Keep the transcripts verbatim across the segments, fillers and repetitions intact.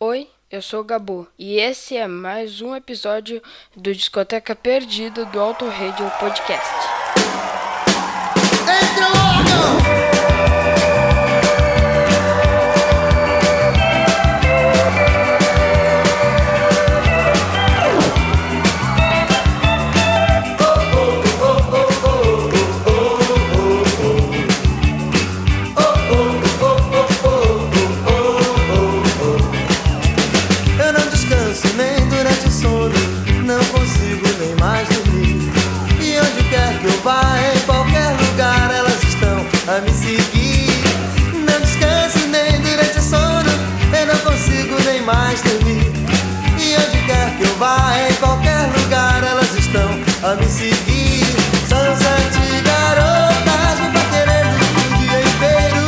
Oi, eu sou o Gabo e esse é mais um episódio do Discoteca Perdida do Auto Radio Podcast. Entra a me seguir, Sunset de garotas, me paquerando o dia inteiro,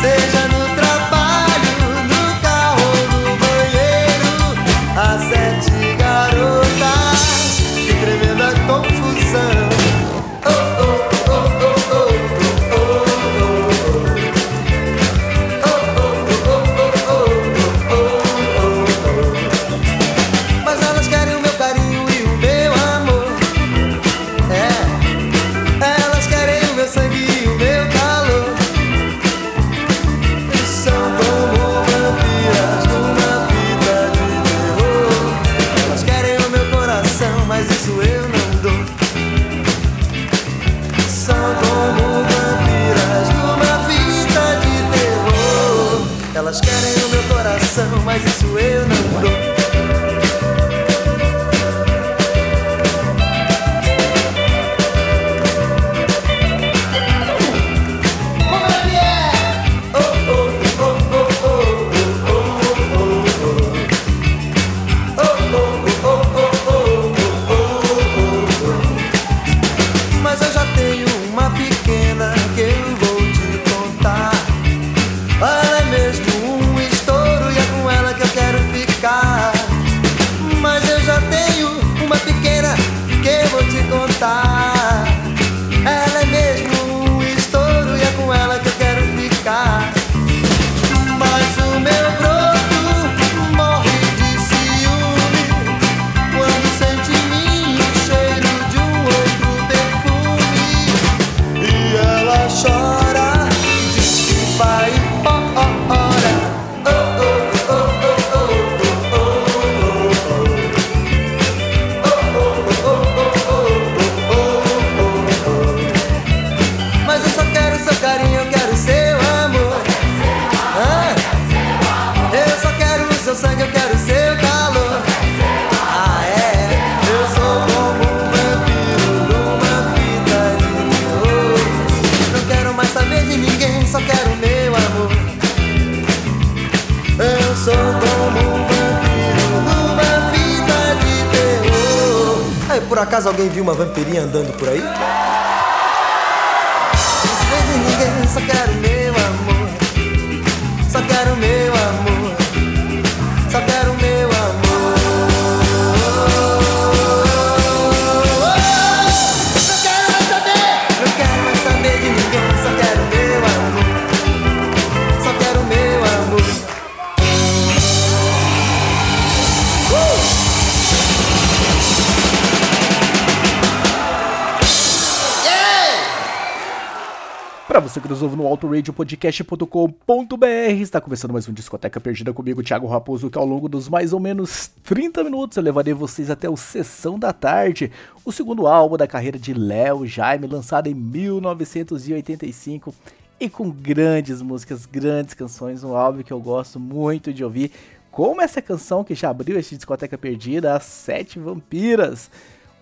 seja no trabalho, no carro ou no banheiro. As sete garotas, que tremenda confusão. Oh, oh, oh, oh, oh, oh, oh, oh, oh. Mas elas querem o meu carinho e o meu mas isso eu não dou. Mas eu já tenho uma pequena que eu vou te contar. Ela é mesmo contar. Ela é mesmo um estouro e é com ela que eu quero ficar. Mas o meu broto morre de ciúme quando sente em mim o cheiro de um outro perfume. E ela chora, diz que vai embora. Por acaso alguém viu uma vampirinha andando por aí? Ninguém, só quero meu amor, só quero meu amor, só quero meu amor. Não quero mais saber, não quero mais saber de ninguém, só quero meu amor, só quero meu amor. Uh! Para você que nos ouve no auto radio podcast ponto com ponto b r, está começando mais um Discoteca Perdida comigo, Thiago Raposo, que ao longo dos mais ou menos trinta minutos eu levarei vocês até o Sessão da Tarde, o segundo álbum da carreira de Léo Jaime, lançado em mil novecentos e oitenta e cinco e com grandes músicas, grandes canções, um álbum que eu gosto muito de ouvir, como essa canção que já abriu esse Discoteca Perdida, As Sete Vampiras.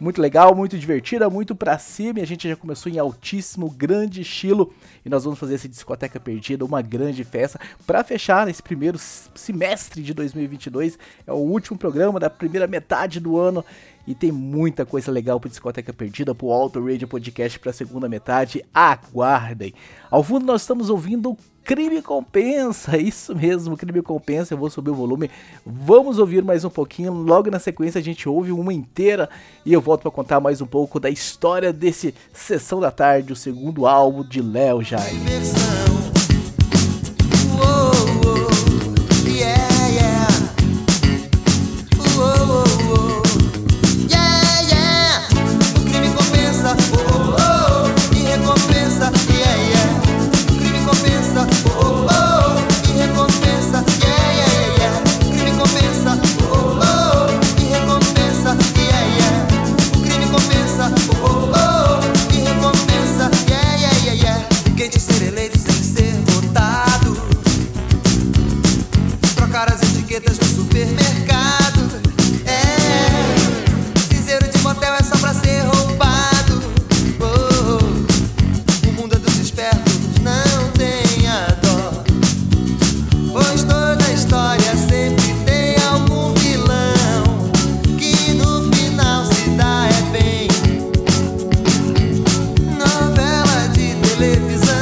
Muito legal, muito divertida, muito pra cima, e a gente já começou em altíssimo, grande estilo, e nós vamos fazer essa Discoteca Perdida, uma grande festa, pra fechar esse primeiro semestre de dois mil e vinte e dois, é o último programa da primeira metade do ano, e tem muita coisa legal pro Discoteca Perdida, pro Auto Radio Podcast pra segunda metade, aguardem! Ao fundo nós estamos ouvindo Crime Compensa, isso mesmo, Crime Compensa, eu vou subir o volume, vamos ouvir mais um pouquinho, logo na sequência a gente ouve uma inteira e eu volto para contar mais um pouco da história desse Sessão da Tarde, o segundo álbum de Léo Jaime. etiquetas do supermercado. É, cinzeiro de motel é só pra ser roubado. Oh, o mundo é dos espertos, não tenha dó, pois toda história sempre tem algum vilão que no final se dá é bem. Novela de televisão,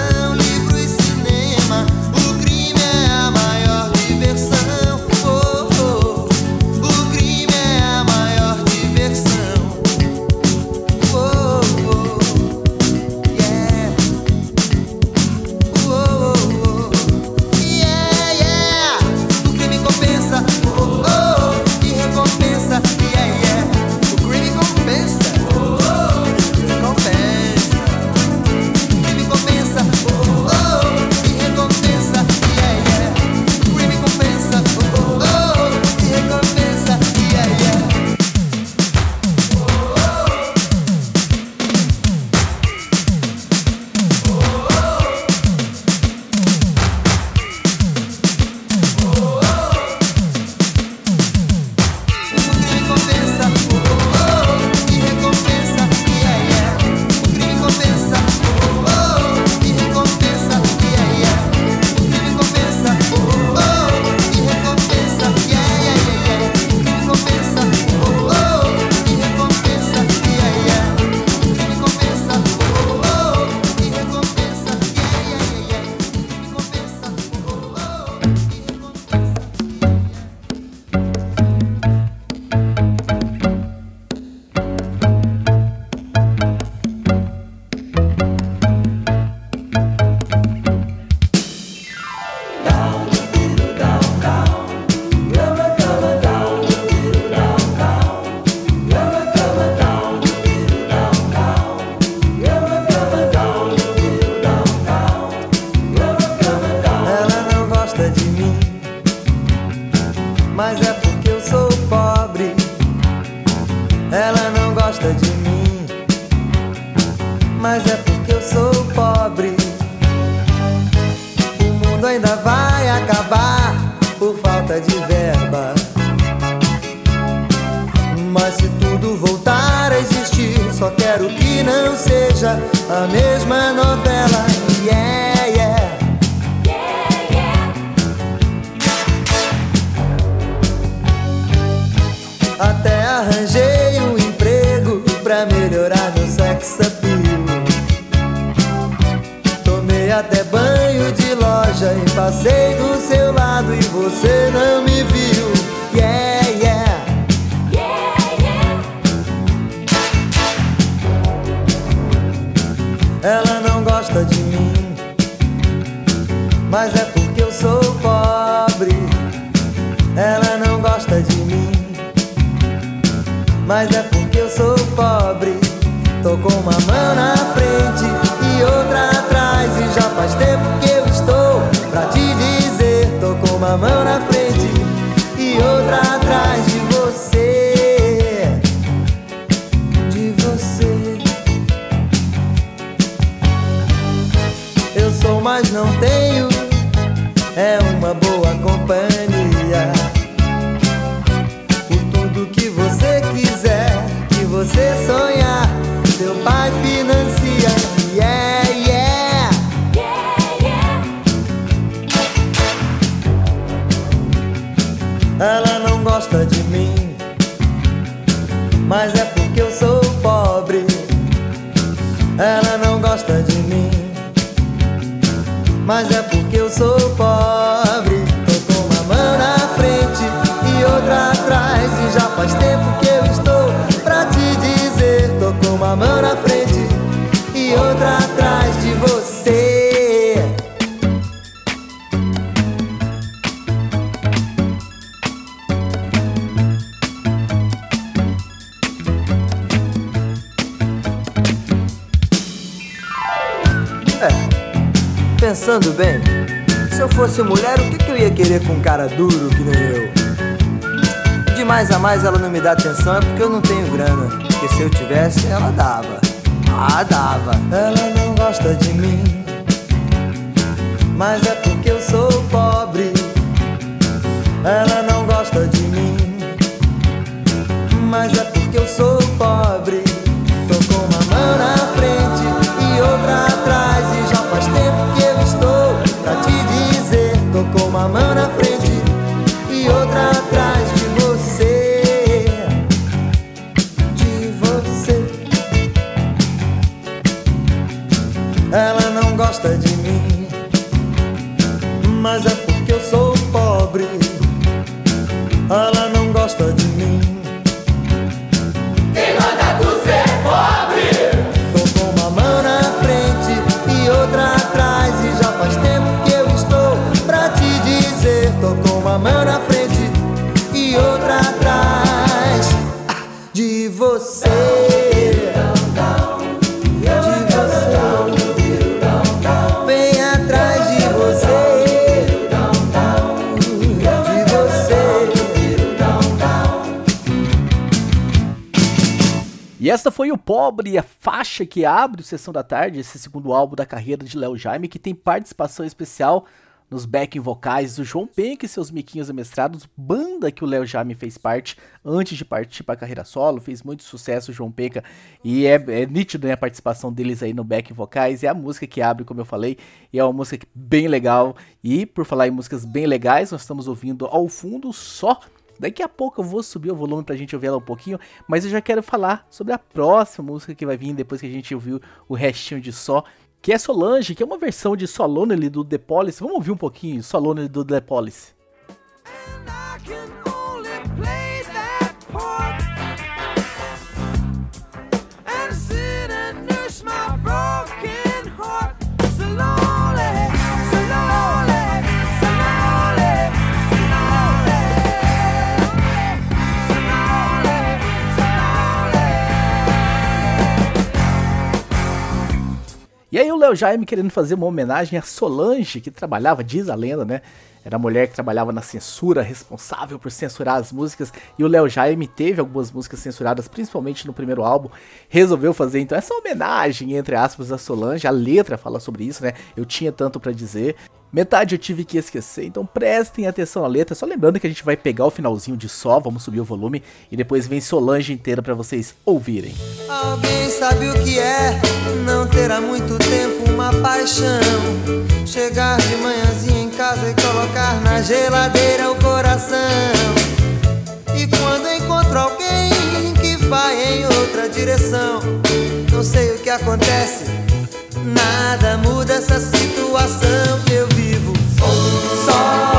mas não tenho, é uma boa companhia. O tudo que você quiser, que você sonhar, seu pai financia. Yeah, yeah, yeah, yeah. Ela não gosta de mim, mas é porque eu sou pobre. Ela não gosta de mim, mas é porque eu sou pobre. Tô com uma mão na frente e outra atrás, e já faz tempo que eu estou pra te dizer. Tô com uma mão na frente e outra atrás de você. É. Pensando bem, se eu fosse mulher, o que, que eu ia querer com um cara duro que nem eu? De mais a mais ela não me dá atenção é porque eu não tenho grana, porque se eu tivesse, ela dava. Ah, dava. Ela não gosta de mim, mas é porque eu sou pobre. Ela não gosta de mim, mas é porque eu sou pobre. Tô com uma mão na frente e outra atrás, e já faz tempo que eu estou pra te dizer. Tô com uma mão na frente e outra atrás de você, de você. Ela não gosta de mim, mas é porque eu sou pobre. Ela não gosta de mim. Quem manda tu ser pobre? Tô com uma mão na frente e outra atrás, e já faz tempo que eu estou pra te dizer. Tô com uma mão na frente e outra atrás de você. Esta foi o Pobre, a faixa que abre o Sessão da Tarde, esse segundo álbum da carreira de Léo Jaime, que tem participação especial nos backing vocais do João Peca e seus miquinhos amestrados, banda que o Léo Jaime fez parte antes de partir para a carreira solo, fez muito sucesso o João Peca, e é, é nítido, né, a participação deles aí no backing vocais, é a música que abre, como eu falei, e é uma música bem legal, e por falar em músicas bem legais, nós estamos ouvindo ao fundo só... Daqui a pouco eu vou subir o volume pra gente ouvir ela um pouquinho, mas eu já quero falar sobre a próxima música que vai vir depois que a gente ouviu o restinho de Só, que é Solange, que é uma versão de Só Lonely do The Police. Vamos ouvir um pouquinho Só Lonely do The Police. E aí o Léo Jaime querendo fazer uma homenagem a Solange, que trabalhava, diz a lenda, né? Era a mulher que trabalhava na censura, responsável por censurar as músicas. E o Léo Jaime teve algumas músicas censuradas, principalmente no primeiro álbum. Resolveu fazer, então, essa homenagem, entre aspas, a Solange. A letra fala sobre isso, né? Eu tinha tanto pra dizer... Metade eu tive que esquecer, então prestem atenção na letra. Só lembrando que a gente vai pegar o finalzinho de Só, vamos subir o volume, e depois vem Solange inteira pra vocês ouvirem. Alguém sabe o que é não ter há muito tempo uma paixão? Chegar de manhãzinha em casa e colocar na geladeira o coração. E quando encontro alguém que vai em outra direção, não sei o que acontece, nada muda essa situação que eu vivo. Só.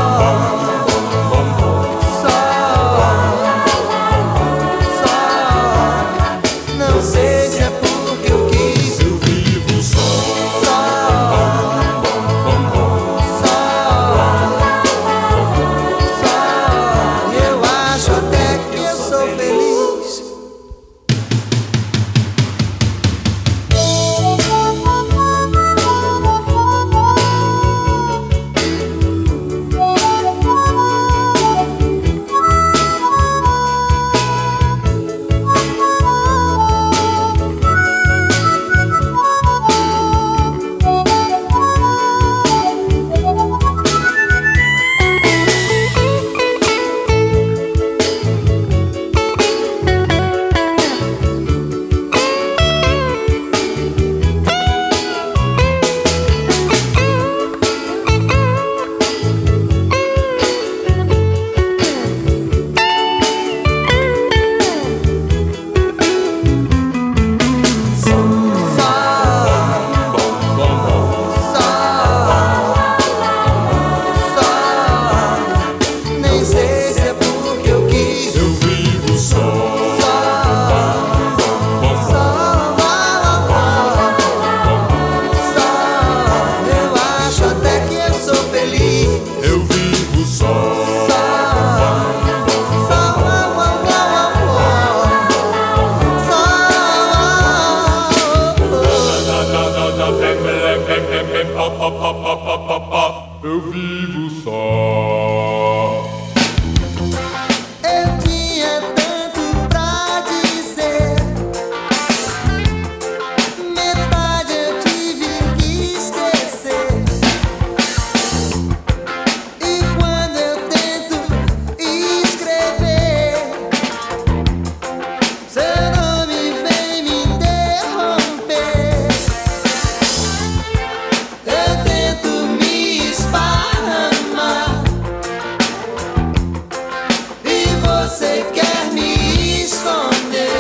você quer me esconder.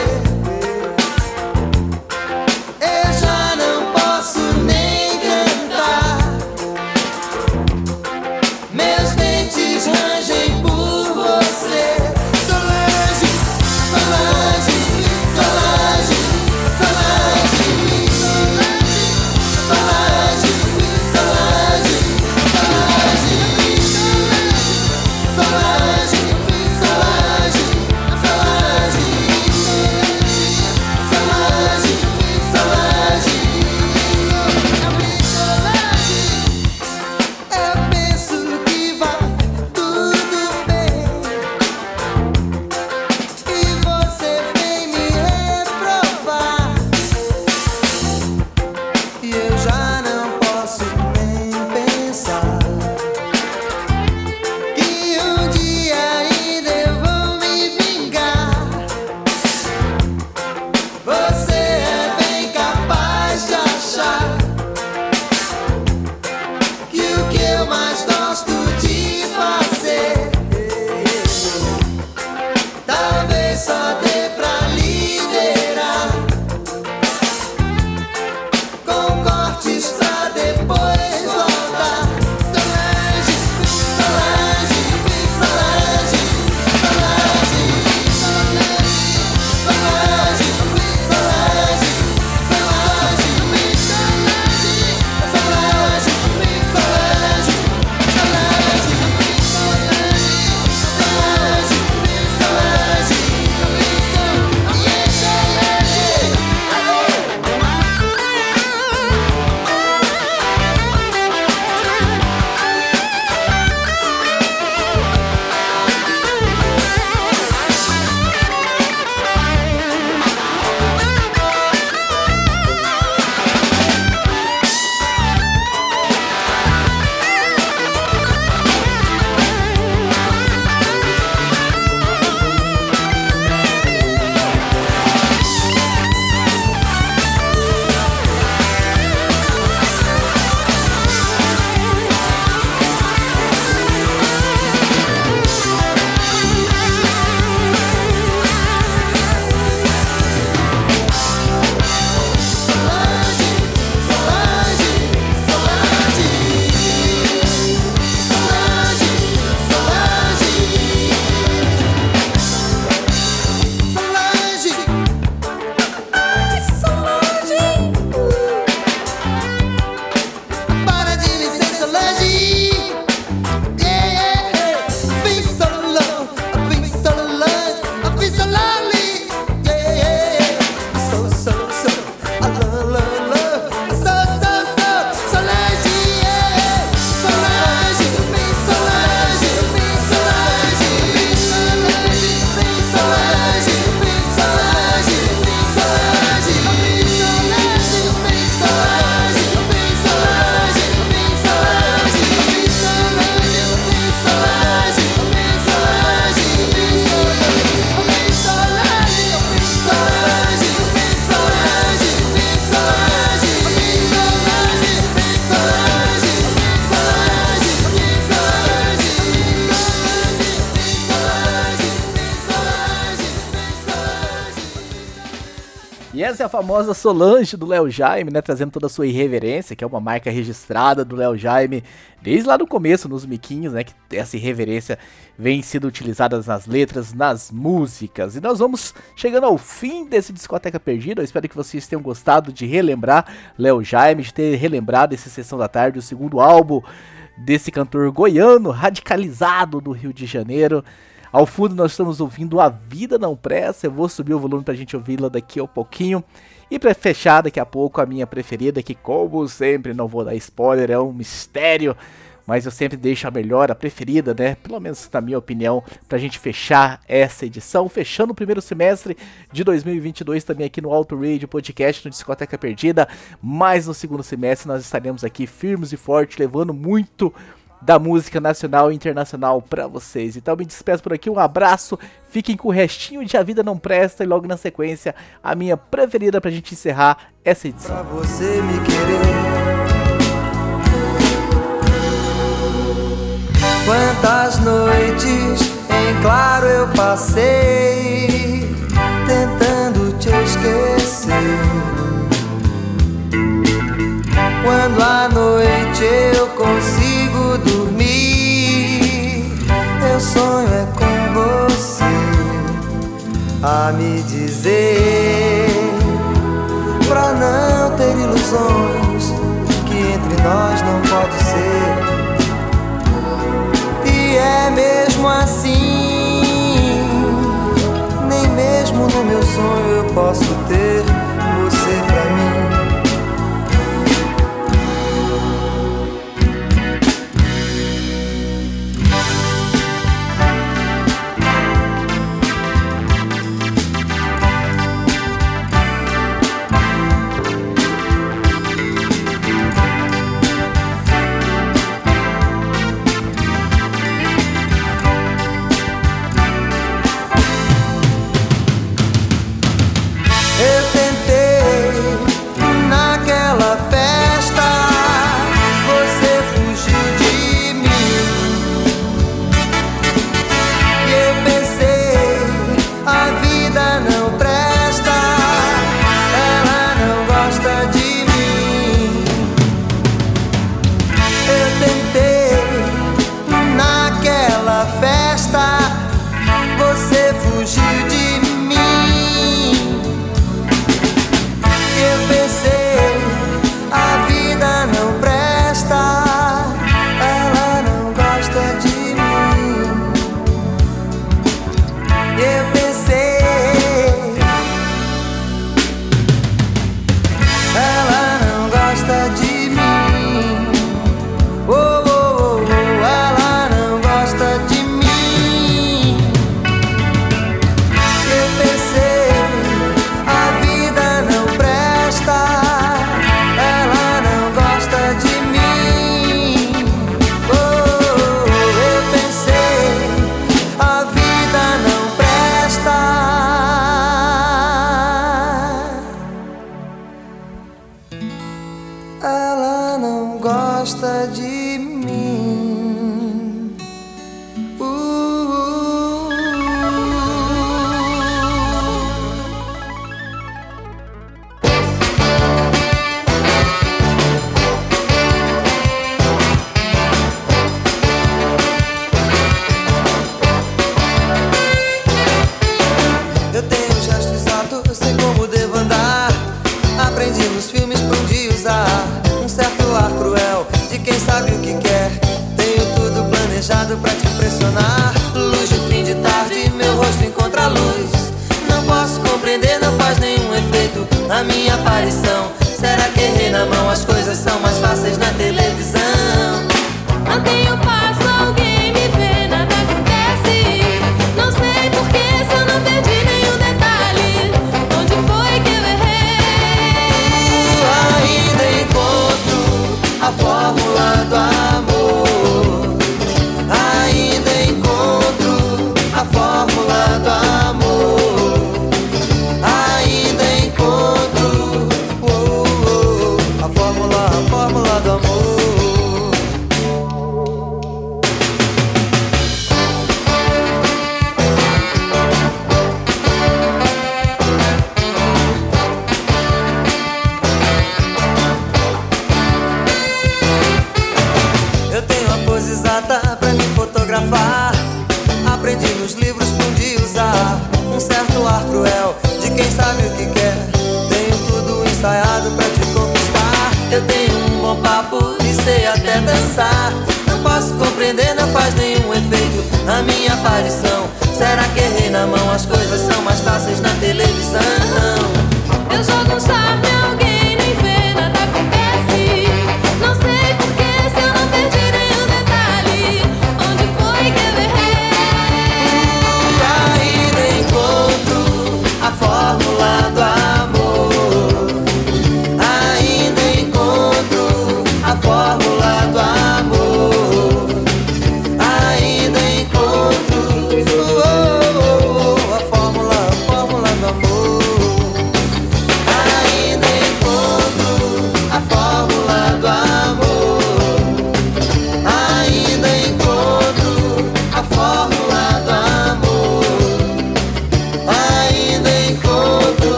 Eu já não posso nem cantar. Meus dentes rangem por você. Solange, Solange, Solange, Solange, Solange, Solange, Solange, Solange, Solange. Essa é a famosa Solange do Léo Jaime, né, trazendo toda a sua irreverência, que é uma marca registrada do Léo Jaime desde lá no começo, nos miquinhos, né, que essa irreverência vem sendo utilizada nas letras, nas músicas. E nós vamos chegando ao fim desse Discoteca Perdida. Eu espero que vocês tenham gostado de relembrar Léo Jaime, de ter relembrado esse Sessão da Tarde, o segundo álbum desse cantor goiano, radicalizado do Rio de Janeiro. Ao fundo nós estamos ouvindo A Vida Não Pressa. Eu vou subir o volume pra gente ouvi-la daqui a pouquinho. E pra fechar daqui a pouco a minha preferida, que como sempre, não vou dar spoiler, é um mistério, mas eu sempre deixo a melhor, a preferida, né? Pelo menos na minha opinião, pra gente fechar essa edição, fechando o primeiro semestre de dois mil e vinte e dois também aqui no Auto Radio Podcast, no Discoteca Perdida. Mas no segundo semestre nós estaremos aqui firmes e fortes, levando muito da música nacional e internacional pra vocês. Então me despeço por aqui, um abraço, fiquem com o restinho de A Vida Não Presta e logo na sequência a minha preferida pra gente encerrar essa edição. Pra você me querer, quantas noites em bem claro eu passei tentando te esquecer. Quando à noite eu consigo dormir, meu sonho é com você a me dizer, pra não ter ilusões, que entre nós não pode ser. É mesmo assim, nem mesmo no meu sonho eu posso ter você pra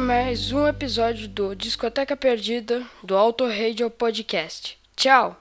mais um episódio do Discoteca Perdida do Auto Radio Podcast. Tchau!